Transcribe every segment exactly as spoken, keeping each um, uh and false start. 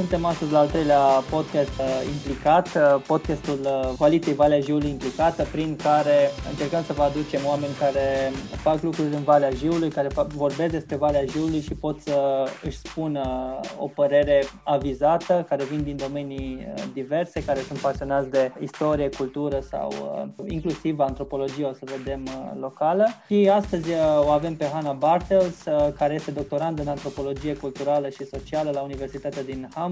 Suntem astăzi la al treilea podcast implicat, podcastul Coaliției Valea Jiului implicată, prin care încercăm să vă aducem oameni care fac lucruri în Valea Jiului, care vorbesc despre Valea Jiului și pot să își spună o părere avizată, care vin din domenii diverse, care sunt pasionați de istorie, cultură sau inclusiv antropologie, o să vedem, locală. Și astăzi o avem pe Hannah Bartels, care este doctorandă în antropologie culturală și socială la Universitatea din Hamburg,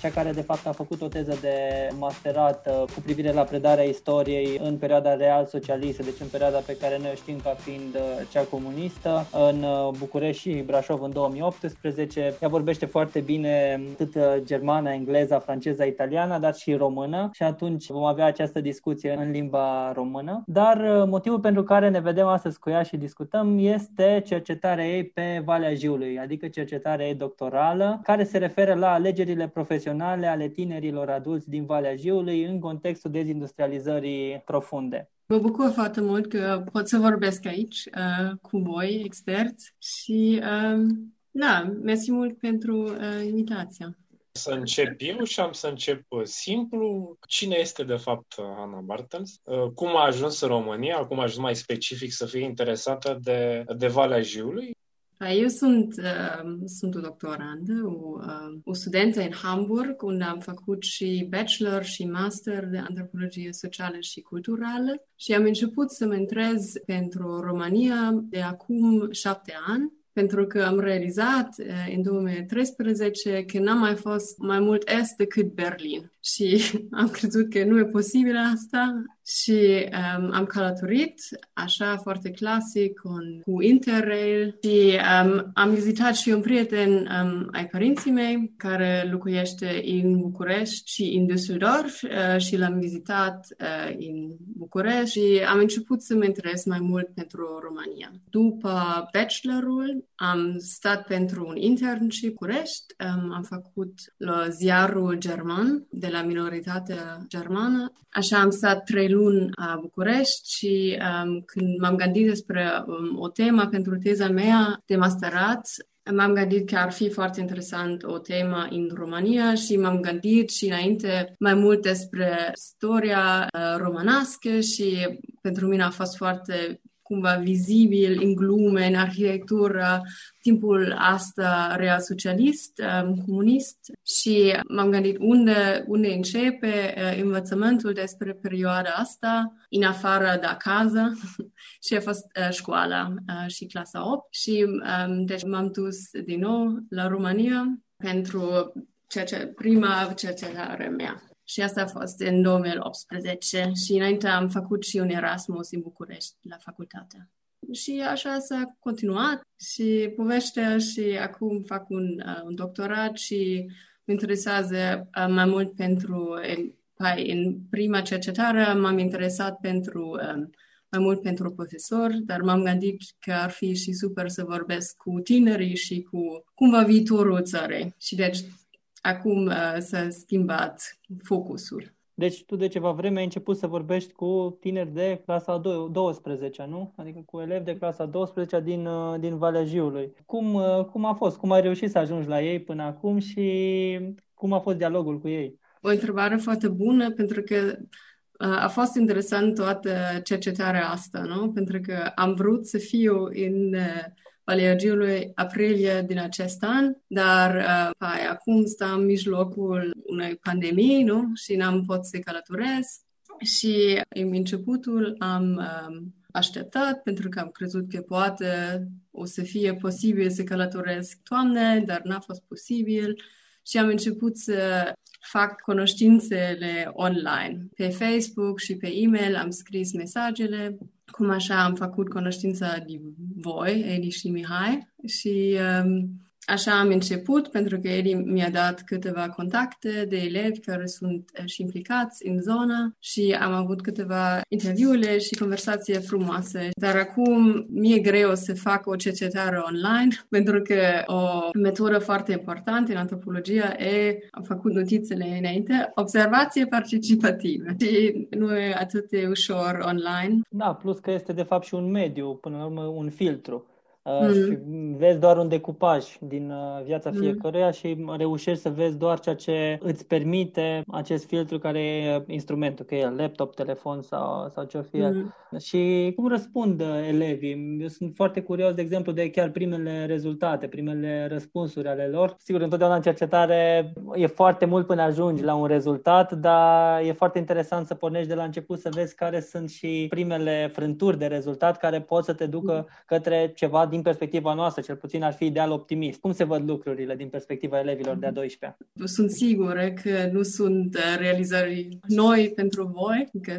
cea care de fapt a făcut o teză de masterat cu privire la predarea istoriei în perioada real-socialistă, deci în perioada pe care noi o știm ca fiind cea comunistă, în București și Brașov în două mii optsprezece. Ea vorbește foarte bine atât germana, engleza, franceza, italiana, dar și română, și atunci vom avea această discuție în limba română. Dar motivul pentru care ne vedem astăzi cu ea și discutăm este cercetarea ei pe Valea Jiului, adică cercetarea ei doctorală, care se referă la alegerile profesionale ale tinerilor adulți din Valea Jiului în contextul dezindustrializării profunde. Mă bucur foarte mult că pot să vorbesc aici uh, cu voi, experți, și uh, da, mersi mult pentru uh, invitația. Să încep eu și am să încep simplu. Cine este de fapt Hannah Bartels? Cum a ajuns în România? Cum a ajuns mai specific să fie interesată de, de Valea Jiului? Eu sunt, uh, sunt o doctorandă, o, uh, o studentă în Hamburg, unde am făcut și bachelor și master de antropologie socială și culturală și am început să mă întrez pentru România de acum șapte ani, pentru că am realizat în două mii treisprezece că n-am mai fost mai mult est decât Berlin. Și am crezut că nu e posibil asta și um, am călătorit așa foarte clasic cu Interrail și um, am vizitat și un prieten um, ai părinții mei care locuiește în București și în Düsseldorf uh, și l-am vizitat uh, în București și am început să mă interes mai mult pentru România. După bachelorul am stat pentru un internship în București, um, am făcut la Ziarul German de la minoritatea germană. Așa am stat trei luni la București și um, când m-am gândit despre um, o temă pentru teza mea de masterat, m-am gândit că ar fi foarte interesant o temă în România și m-am gândit și înainte mai mult despre istoria uh, românească și pentru mine a fost foarte cumva vizibil în glume, în arhitectură, timpul asta real socialist, comunist și m-am gândit unde, unde începe învățământul despre perioada asta, în afară de acasă și a fost școala și clasa opt și deci m-am dus din nou la România pentru cerce- prima cercetare mea. Și asta a fost în două mii optsprezece și înainte am făcut și un Erasmus în București la facultate. Și așa s-a continuat și povestea și acum fac un, uh, un doctorat și mă interesează uh, mai mult pentru, în, în prima cercetare m-am interesat pentru, uh, mai mult pentru profesori, dar m-am gândit că ar fi și super să vorbesc cu tinerii și cu cumva viitorul țării. Și deci acum uh, s-a schimbat focusul. Deci tu de ceva vreme ai început să vorbești cu tineri de clasa a douăsprezecea, nu? Adică cu elevi de clasa a douăsprezecea din, din Valea Jiului. Cum, uh, cum a fost? Cum ai reușit să ajungi la ei până acum și cum a fost dialogul cu ei? O întrebare foarte bună, pentru că uh, a fost interesant toată cercetarea asta, nu? Pentru că am vrut să fiu în... Uh, Valea Jiului aprilie din acest an, dar uh, acum stăm în mijlocul unei pandemii, nu? Și n-am pot să călătoresc. Și în începutul am um, așteptat, pentru că am crezut că poate o să fie posibil să călătoresc toamne, dar n-a fost posibil. Și am început să fac cunoștințele online. Pe Facebook și pe e-mail am scris mesajele. Cum așa am făcut cunoștința de voi, Eddie și Mihai, și um, așa am început, pentru că Eddie mi-a dat câteva contacte de elevi care sunt uh, și implicați în zona și am avut câteva interviule și conversații frumoase. Dar acum mi-e greu să fac o cercetare online, pentru că o metodă foarte importantă în antropologie e, am făcut notițele înainte, observație participativă. Și nu e atât de ușor online. Da, plus că este de fapt și un mediu, până la urmă un filtru. mm. și vezi doar un decupaj din viața mm. fiecăruia și reușești să vezi doar ceea ce îți permite acest filtru care e instrumentul, că e laptop, telefon sau, sau ce-o fi el. Mm. Și cum răspund elevii? Eu sunt foarte curios, de exemplu, de chiar primele rezultate, primele răspunsuri ale lor. Sigur, întotdeauna în cercetare e foarte mult până ajungi la un rezultat, dar e foarte interesant să pornești de la început să vezi care sunt și primele frânturi de rezultat care pot să te ducă către ceva din perspectiva noastră, cel puțin ar fi ideal optimist. Cum se văd lucrurile din perspectiva elevilor de a douăsprezecea? Sunt sigură că nu sunt realizări noi pentru voi, că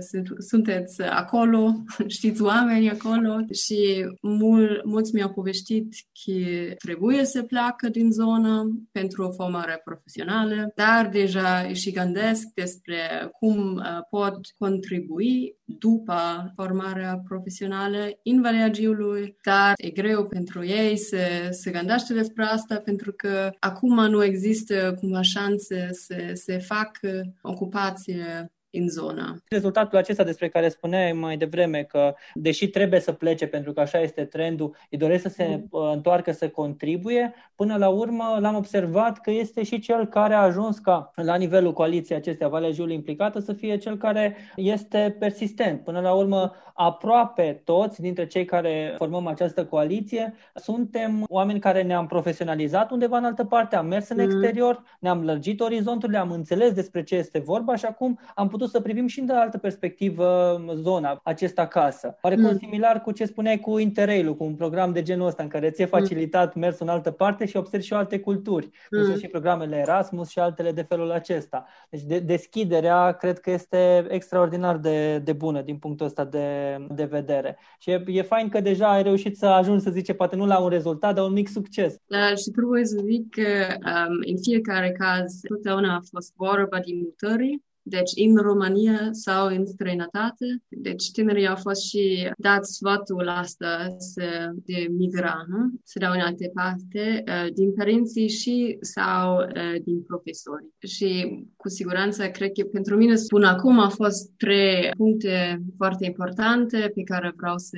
sunteți acolo, știți oameni acolo și mul, mulți mi-au povestit că trebuie să pleacă din zonă pentru o formare profesională, dar deja și gândesc despre cum pot contribui după formarea profesională în Valea Jiului, dar e greu pentru ei să se gândească despre asta pentru că acum nu există cumva șanse să se facă ocupație în zona. Rezultatul acesta despre care spuneai mai devreme, că deși trebuie să plece pentru că așa este trendul, îi doresc să se mm. întoarcă să contribuie, până la urmă l-am observat că este și cel care a ajuns ca la nivelul coaliției acestea Valea Jiului implicată să fie cel care este persistent. Până la urmă aproape toți dintre cei care formăm această coaliție suntem oameni care ne-am profesionalizat undeva în altă parte, am mers în mm. exterior, ne-am lărgit orizonturile, am înțeles despre ce este vorba și acum am putut să privim și de altă perspectivă zona, acesta casă. Oarecum mm. similar cu ce spuneai cu Interrail-ul, cu un program de genul ăsta în care ți-e facilitat mm. mersul în altă parte și observi și alte culturi. Mm. Sunt și programele Erasmus și altele de felul acesta. Deci de- deschiderea cred că este extraordinar de, de bună din punctul ăsta de, de vedere. Și e, e fain că deja ai reușit să ajungi, să zice, poate nu la un rezultat, dar un mic succes. La, și trebuie să zic că um, în fiecare caz totdeauna a fost vorba din mutării. Deci în România sau în străinătate. Deci tinerii au fost și dat sfatul ăsta să de migra, nu? Să dau în alte parte, din părinții și sau din profesori. Și cu siguranță, cred că pentru mine până acum au fost trei puncte foarte importante pe care vreau să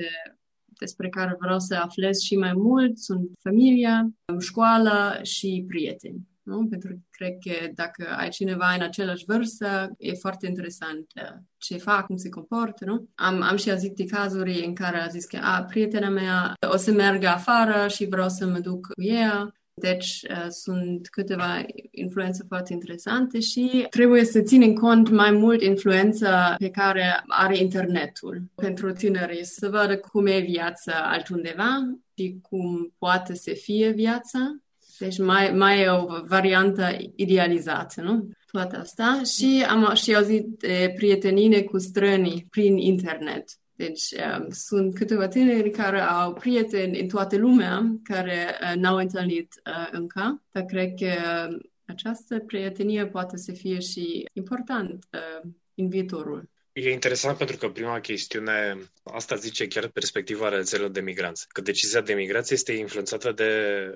despre care vreau să aflez și mai mult. Sunt familia, școala și prieteni. Nu? Pentru că cred că dacă ai cineva în același vârstă, e foarte interesant ce fac, cum se comportă, nu? Am, am și auzit de cazuri în care a zis că a, prietena mea o să meargă afară și vreau să mă duc cu ea. Deci uh, sunt câteva influențe foarte interesante și trebuie să ținem cont mai mult influența pe care are internetul pentru tineri, să vadă cum e viața altundeva și cum poate să fie viața. Deci mai, mai e o variantă idealizată, nu? Toată asta. Și am și auzit eh, prietenine cu străinii prin internet. Deci um, sunt câteva tineri care au prieteni în toată lumea care uh, n-au întâlnit uh, încă. Dar cred că uh, această prietenie poate să fie și important uh, în viitorul. E interesant pentru că prima chestiune, asta zice chiar perspectiva rețelelor de migranți, că decizia de migrație este influențată de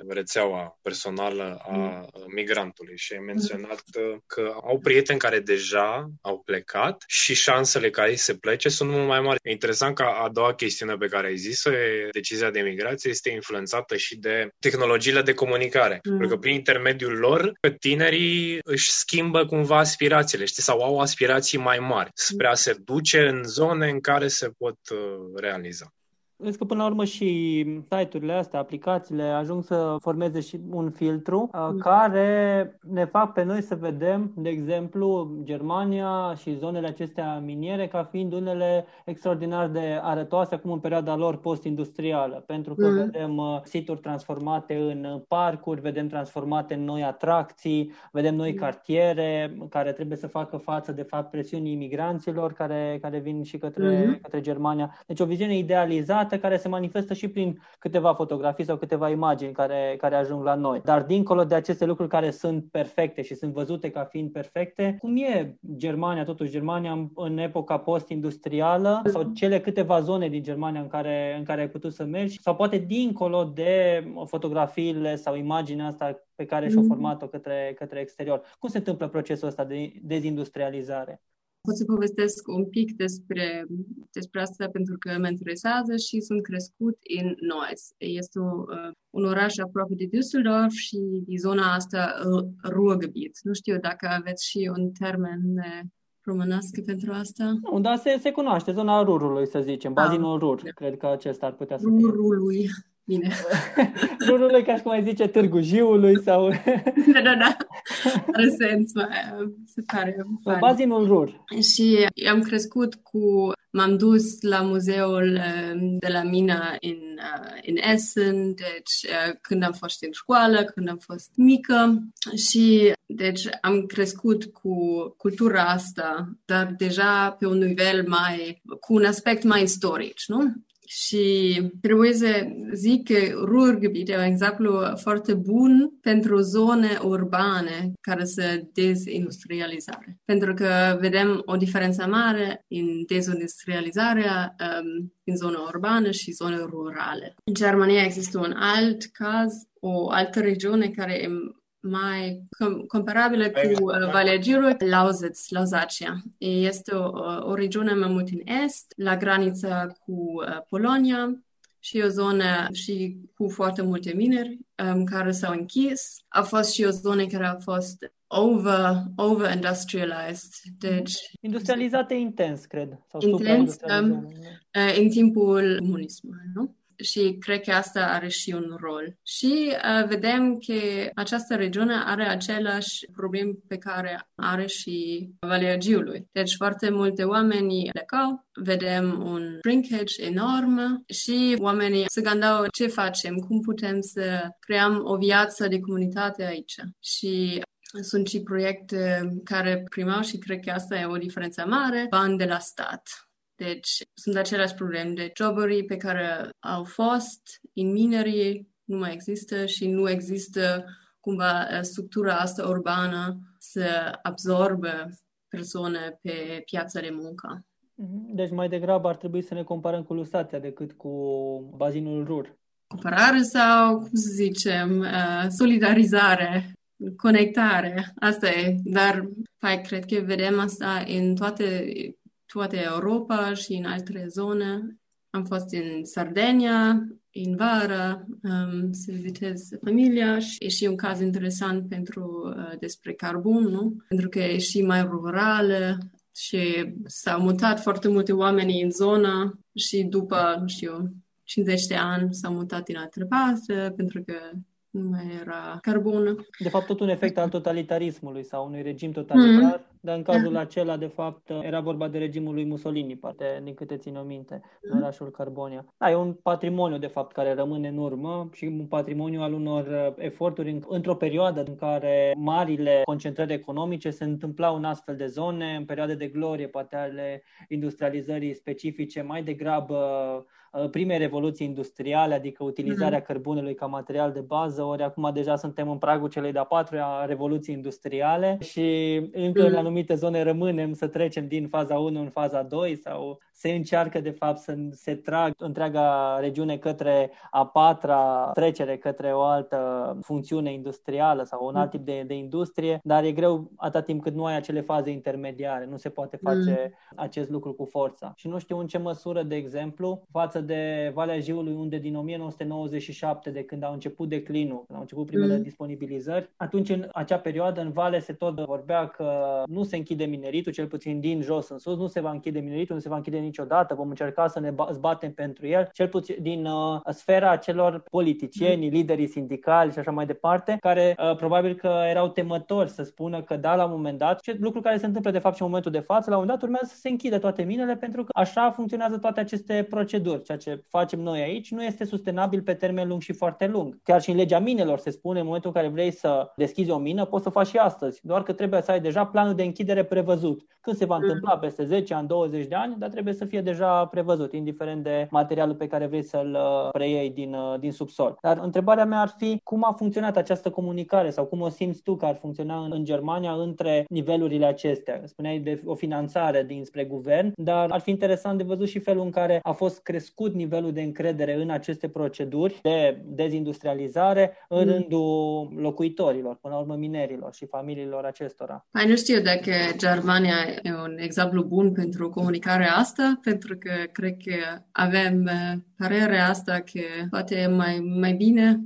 rețeaua personală a migrantului și ai menționat că au prieteni care deja au plecat și șansele ca ei să plece sunt mult mai mari. E interesant că a doua chestiune pe care ai zis-o e decizia de migrație este influențată și de tehnologiile de comunicare, mm. pentru că prin intermediul lor tinerii își schimbă cumva aspirațiile, știi, sau au aspirații mai mari spre a se se duce în zone în care se pot realiza. Vezi că până la urmă și site-urile astea, aplicațiile, ajung să formeze și un filtru uh, care ne fac pe noi să vedem, de exemplu, Germania și zonele acestea miniere ca fiind unele extraordinar de arătoase acum în perioada lor post-industrială, pentru că uh. vedem uh, situri transformate în parcuri, vedem transformate în noi atracții, vedem noi uh. cartiere care trebuie să facă față, de fapt, presiunii imigranților care, care vin și către, uh. către Germania. Deci o viziune idealizată care se manifestă și prin câteva fotografii sau câteva imagini care, care ajung la noi. Dar dincolo de aceste lucruri care sunt perfecte și sunt văzute ca fiind perfecte, cum e Germania, totuși Germania în epoca post-industrială sau cele câteva zone din Germania în care, în care ai putut să mergi sau poate dincolo de fotografiile sau imaginea asta pe care și-o format-o către, către exterior. Cum se întâmplă procesul ăsta de dezindustrializare? Pot să povestesc un pic despre, despre asta pentru că mă interesează și sunt crescut în Neuss. Este un oraș aproape de Düsseldorf și din zona asta Ruhrgebiet. Nu știu dacă aveți și un termen românesc pentru asta? Nu, dar se, se cunoaște, zona Rurului, să zicem, bazinul Rur. Da. Cred că acesta ar putea să fie. Rurului, bine. Rurului, ca și cum ai zice, Târgu Jiului sau... da, da, da. Are sens, mă, se pare. Bazinul Rur. Și am crescut cu... M-am dus la muzeul de la mine în, în Essen, deci când am fost în școală, când am fost mică și deci am crescut cu cultura asta, dar deja pe un nivel mai, cu un aspect mai istoric, nu? Și trebuie să zic că Ruhrgebiet e un exemplu foarte bun pentru zone urbane care se dezindustrializare. Pentru că vedem o diferență mare în dezindustrializarea um, în zone urbane și zone rurale. În Germania există un alt caz, o altă regiune care e mai com- comparabilă cu uh, Valea Jiului, Łazacja. Este o, o regiune mai mult în est, la granița cu uh, Polonia și o zonă și cu foarte multe mineri um, care s-au închis. A fost și o zonă care a fost over, over-industrialized. Deci, industrializate intens, cred. Sau intens um, în timpul comunismului, nu? Și cred că asta are și un rol. Și uh, vedem că această regiune are același problem pe care are și Valea Jiului. Deci foarte multe oameni plecau, vedem un shrinkage enorm și oamenii se gândeau ce facem, cum putem să creăm o viață de comunitate aici. Și sunt și proiecte care primau și cred că asta e o diferență mare, bani de la stat. Deci sunt aceleași probleme de joburi pe care au fost în minerie, nu mai există și nu există cumva structura asta urbană să absorbă persoane pe piața de muncă. Deci mai degrabă ar trebui să ne comparăm cu Lusația decât cu bazinul Rur. Comparare sau, cum să zicem, solidarizare, conectare, asta e. Dar hai, cred că vedem asta în toate... toată Europa și în alte zone. Am fost în Sardenia, în vară, um, să vizitez familia și e și un caz interesant pentru uh, despre carbon, nu? Pentru că e și mai rurală și s-au mutat foarte multe oameni în zona și după, nu știu, cincizeci de ani s-au mutat în altă parte pentru că nu mai era carbon. De fapt, tot un efect al totalitarismului sau unui regim totalitar, mm. dar în cazul da. acela, de fapt, era vorba de regimul lui Mussolini, poate, din câte țin o minte, în mm. orașul Carbonia. Da, e un patrimoniu, de fapt, care rămâne în urmă și un patrimoniu al unor eforturi în, într-o perioadă în care marile concentrări economice se întâmplau în astfel de zone, în perioade de glorie, poate ale industrializării specifice, mai degrabă prime revoluții industriale, adică utilizarea mm. cărbunelui ca material de bază, ori acum deja suntem în pragul celei de-a patra revoluții industriale și încă mm. în anumite zone rămânem să trecem din faza unu în faza doi sau se încearcă de fapt să se tragă întreaga regiune către a patra trecere, către o altă funcțiune industrială sau un alt tip de, de industrie, dar e greu atât timp cât nu ai acele faze intermediare, nu se poate face mm. acest lucru cu forța. Și nu știu în ce măsură, de exemplu, față de Valea Jiului, unde din nouăsprezece nouăzeci și șapte, de când a început declinul, când au început primele mm. disponibilizări, atunci în acea perioadă în Vale se tot vorbea că nu se închide mineritul, cel puțin din jos în sus, nu se va închide mineritul, nu se va închide niciodată, vom încerca să ne zbatem pentru el, cel puțin din uh, sfera celor politicieni, mm. liderii sindicali și așa mai departe, care uh, probabil că erau temători să spună că da, la un moment dat, lucru care se întâmplă de fapt și în momentul de față, la un moment dat urmează să se închidă toate minele pentru că așa funcționează toate aceste proceduri. Ceea ce facem noi aici nu este sustenabil pe termen lung și foarte lung. Chiar și în legea minelor se spune, în momentul în care vrei să deschizi o mină, poți să faci și astăzi, doar că trebuie să ai deja planul de închidere prevăzut. Când se va întâmpla peste zece ani, douăzeci de ani, dar trebuie să să fie deja prevăzut, indiferent de materialul pe care vrei să-l preiei din, din subsol. Dar întrebarea mea ar fi cum a funcționat această comunicare sau cum o simți tu că ar funcționa în, în Germania între nivelurile acestea. Spuneai de o finanțare dinspre guvern, dar ar fi interesant de văzut și felul în care a fost crescut nivelul de încredere în aceste proceduri de dezindustrializare în mm. rândul locuitorilor, până la urmă minerilor și familiilor acestora. Mai nu știu dacă Germania e un exemplu bun pentru comunicarea asta, pentru că cred că avem părerea asta că poate e mai, mai bine,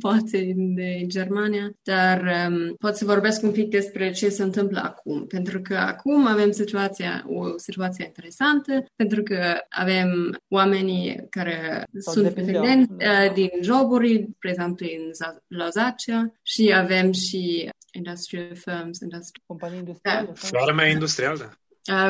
poate de Germania, dar um, pot să vorbesc un pic despre ce se întâmplă acum, pentru că acum avem situația, o situație interesantă, pentru că avem oamenii care S-au sunt dependenți uh, din joburi, prezent în Łazacja, și avem și industrial firms, industri- companii industriale. Farme industrială.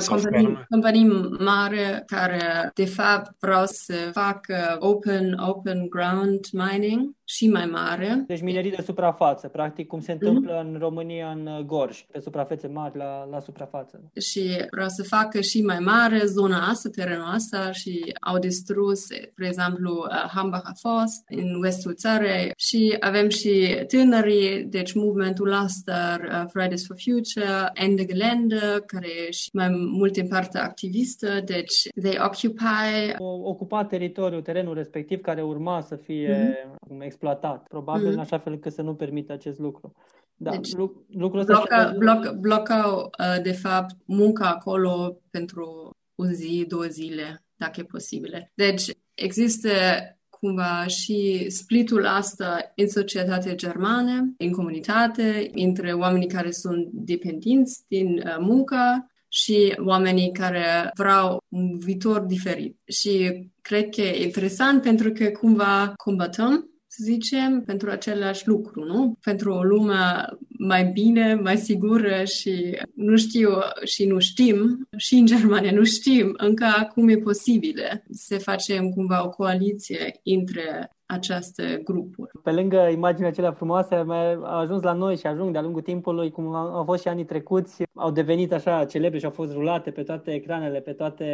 Companii, companii mari care, de fapt, vreau să facă open, open ground mining și mai mare. Deci minerii de suprafață, practic cum se întâmplă mm. în România, în Gorj, pe suprafețe mari la, la suprafață. Și vreau să facă și mai mare zona asta, terenul asta, și au distrus, spre exemplu, Hambacher Forst în vestul țării. Și avem și tânării, deci movementul ăsta, Fridays for Future, Ende Gelände, care e și mai mult în partea activistă, deci they occupy... O, ocupa teritoriul, terenul respectiv, care urma să fie mm. exploatat, probabil mm. în așa fel că să nu permită acest lucru. Da, deci, lucrul ăsta bloca, bloca, bloca, de fapt, munca acolo pentru un zi, două zile, dacă e posibil. Deci există cumva și splitul ăsta în societatea germană, în comunitate, între oamenii care sunt dependenți din muncă și oamenii care vreau un viitor diferit. Și cred că e interesant pentru că cumva combatăm, să zicem, pentru același lucru, nu? Pentru o lume mai bine, mai sigură și nu știu și nu știm, și în Germania nu știm încă cum e posibil să facem cumva o coaliție între această grupuri. Pe lângă imaginea acelea frumoase, a ajuns la noi și ajung de-a lungul timpului, cum au fost și anii trecuți, au devenit așa celebre și au fost rulate pe toate ecranele, pe toate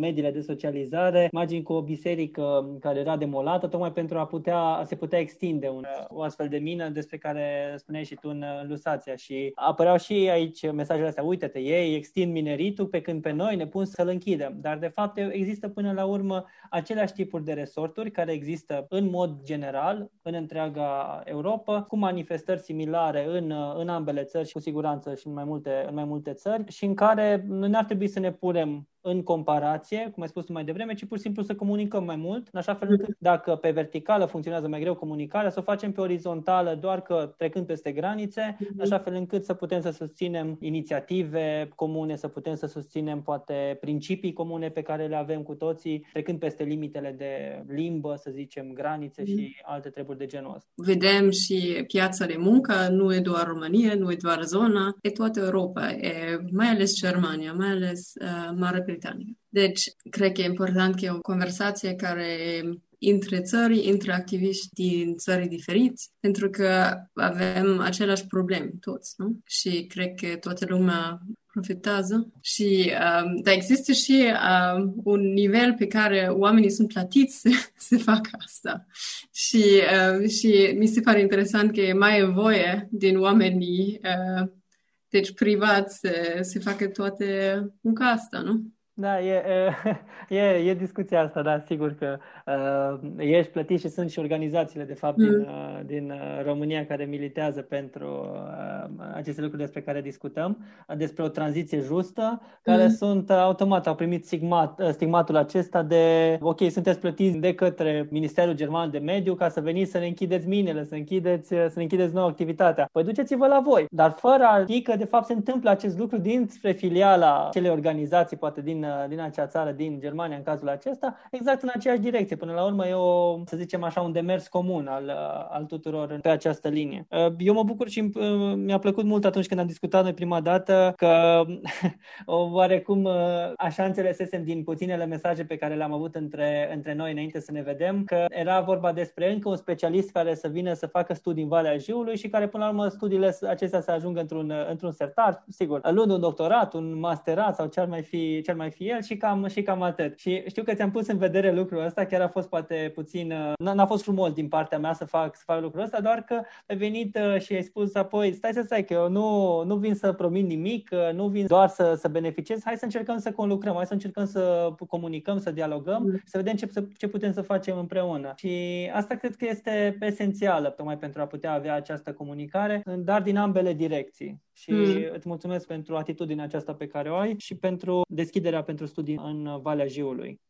mediile de socializare, imagini cu o biserică care era demolată, tocmai pentru a putea, a se putea extinde un, o astfel de mină despre care spuneai și tu în Lusația. Și apăreau și aici mesajele astea, uite-te, ei extind mineritul, pe când pe noi ne pun să-l închidem. Dar de fapt există până la urmă aceleași tipuri de resorturi care există în În mod general, în întreaga Europa, cu manifestări similare în, în ambele țări și cu siguranță și în mai multe, în mai multe țări, și în care nu ne-ar trebui să ne punem în comparație, cum ai spus tu mai devreme, ci pur și simplu să comunicăm mai mult, în așa fel încât dacă pe verticală funcționează mai greu comunicarea, să o facem pe orizontală, doar că trecând peste granițe, în așa fel încât să putem să susținem inițiative comune, să putem să susținem poate principii comune pe care le avem cu toții, trecând peste limitele de limbă, să zicem, granițe și alte treburi de genul ăsta. Vedem și piața de muncă, nu e doar România, nu e doar zona, e toată Europa, e mai ales Germania, mai ales uh, Marea Britanie. Deci, cred că e important că e o conversație care între țări, între activiști din țări diferiți, pentru că avem același problem toți, nu? Și cred că toată lumea profitează. Și um, dar există și um, un nivel pe care oamenii sunt plătiți să, să facă asta. Și, um, și mi se pare interesant că mai e voie din oamenii uh, deci privați să, să facă toate munca asta, nu? Da, e, e, e discuția asta, da, sigur că uh, ești plătit și sunt și organizațiile, de fapt, mm. din, uh, din România care militează pentru uh, aceste lucruri despre care discutăm, despre o tranziție justă, care mm. sunt uh, automat, au primit stigmat, stigmatul acesta de, ok, sunteți plătiți de către Ministerul German de Mediu ca să veniți să ne închideți minele, să, închideți, să ne închideți nouă activitatea. Păi duceți-vă la voi, dar fără a ști că, de fapt, se întâmplă acest lucru dinspre filiala acelei organizații, poate din din acea țară, din Germania, în cazul acesta, exact în aceeași direcție. Până la urmă e o, să zicem așa, un demers comun al, al tuturor pe această linie. Eu mă bucur și mi-a plăcut mult atunci când am discutat noi prima dată că oarecum așa înțelesesem din puținele mesaje pe care le-am avut între, între noi înainte să ne vedem, că era vorba despre încă un specialist care să vină să facă studii în Valea Jiului și care până la urmă studiile acestea să ajungă într-un, într-un sertar, sigur, luând un doctorat, un masterat sau ce ar mai fi, ce ar mai fi fi el și cam, și cam atât. Și știu că ți-am pus în vedere lucrul ăsta, chiar a fost poate puțin, n-a fost frumos din partea mea să fac, să fac lucrul ăsta, doar că ai venit și ai spus apoi, stai să stai că eu nu, nu vin să promit nimic, nu vin doar să, să beneficiez, hai să încercăm să conlucrăm, hai să încercăm să comunicăm, să dialogăm, mm. să vedem ce, ce putem să facem împreună. Și asta cred că este esențială, tocmai pentru a putea avea această comunicare, dar din ambele direcții. Și mm. îți mulțumesc pentru atitudinea aceasta pe care o ai și pentru deschiderea pentru studii în Valea Jiului.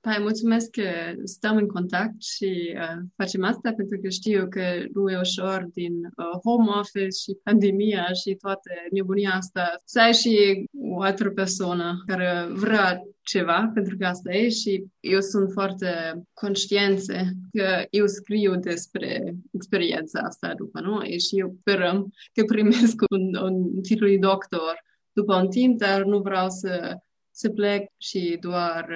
Păi, mulțumesc că stăm în contact și uh, facem asta, pentru că știu că nu e ușor din uh, home office și pandemia și toată nebunia asta să ai și o altă persoană care vrea ceva, pentru că asta e, și eu sunt foarte conștientă că eu scriu despre experiența asta după noi și eu sperăm că primesc un, un titlu de doctor după un timp, dar nu vreau să să plec și doar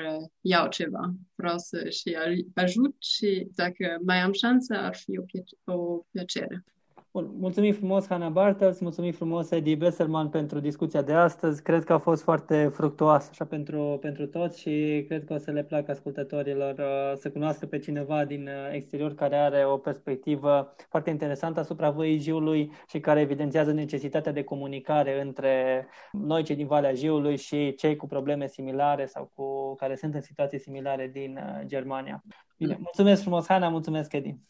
iau ceva. Vreau să și ajut și dacă mai am șansa, ar fi o plăcere. Bun. Mulțumim frumos, Hannah Bartels, mulțumim frumos, Eddie Besserman, pentru discuția de astăzi. Cred că a fost foarte fructuoasă așa pentru, pentru toți și cred că o să le placă ascultătorilor să cunoască pe cineva din exterior care are o perspectivă foarte interesantă asupra Văii Jiului și care evidențiază necesitatea de comunicare între noi, cei din Valea Jiului, și cei cu probleme similare sau cu care sunt în situații similare din Germania. Bine, mulțumesc frumos, Hannah, mulțumesc, Eddie.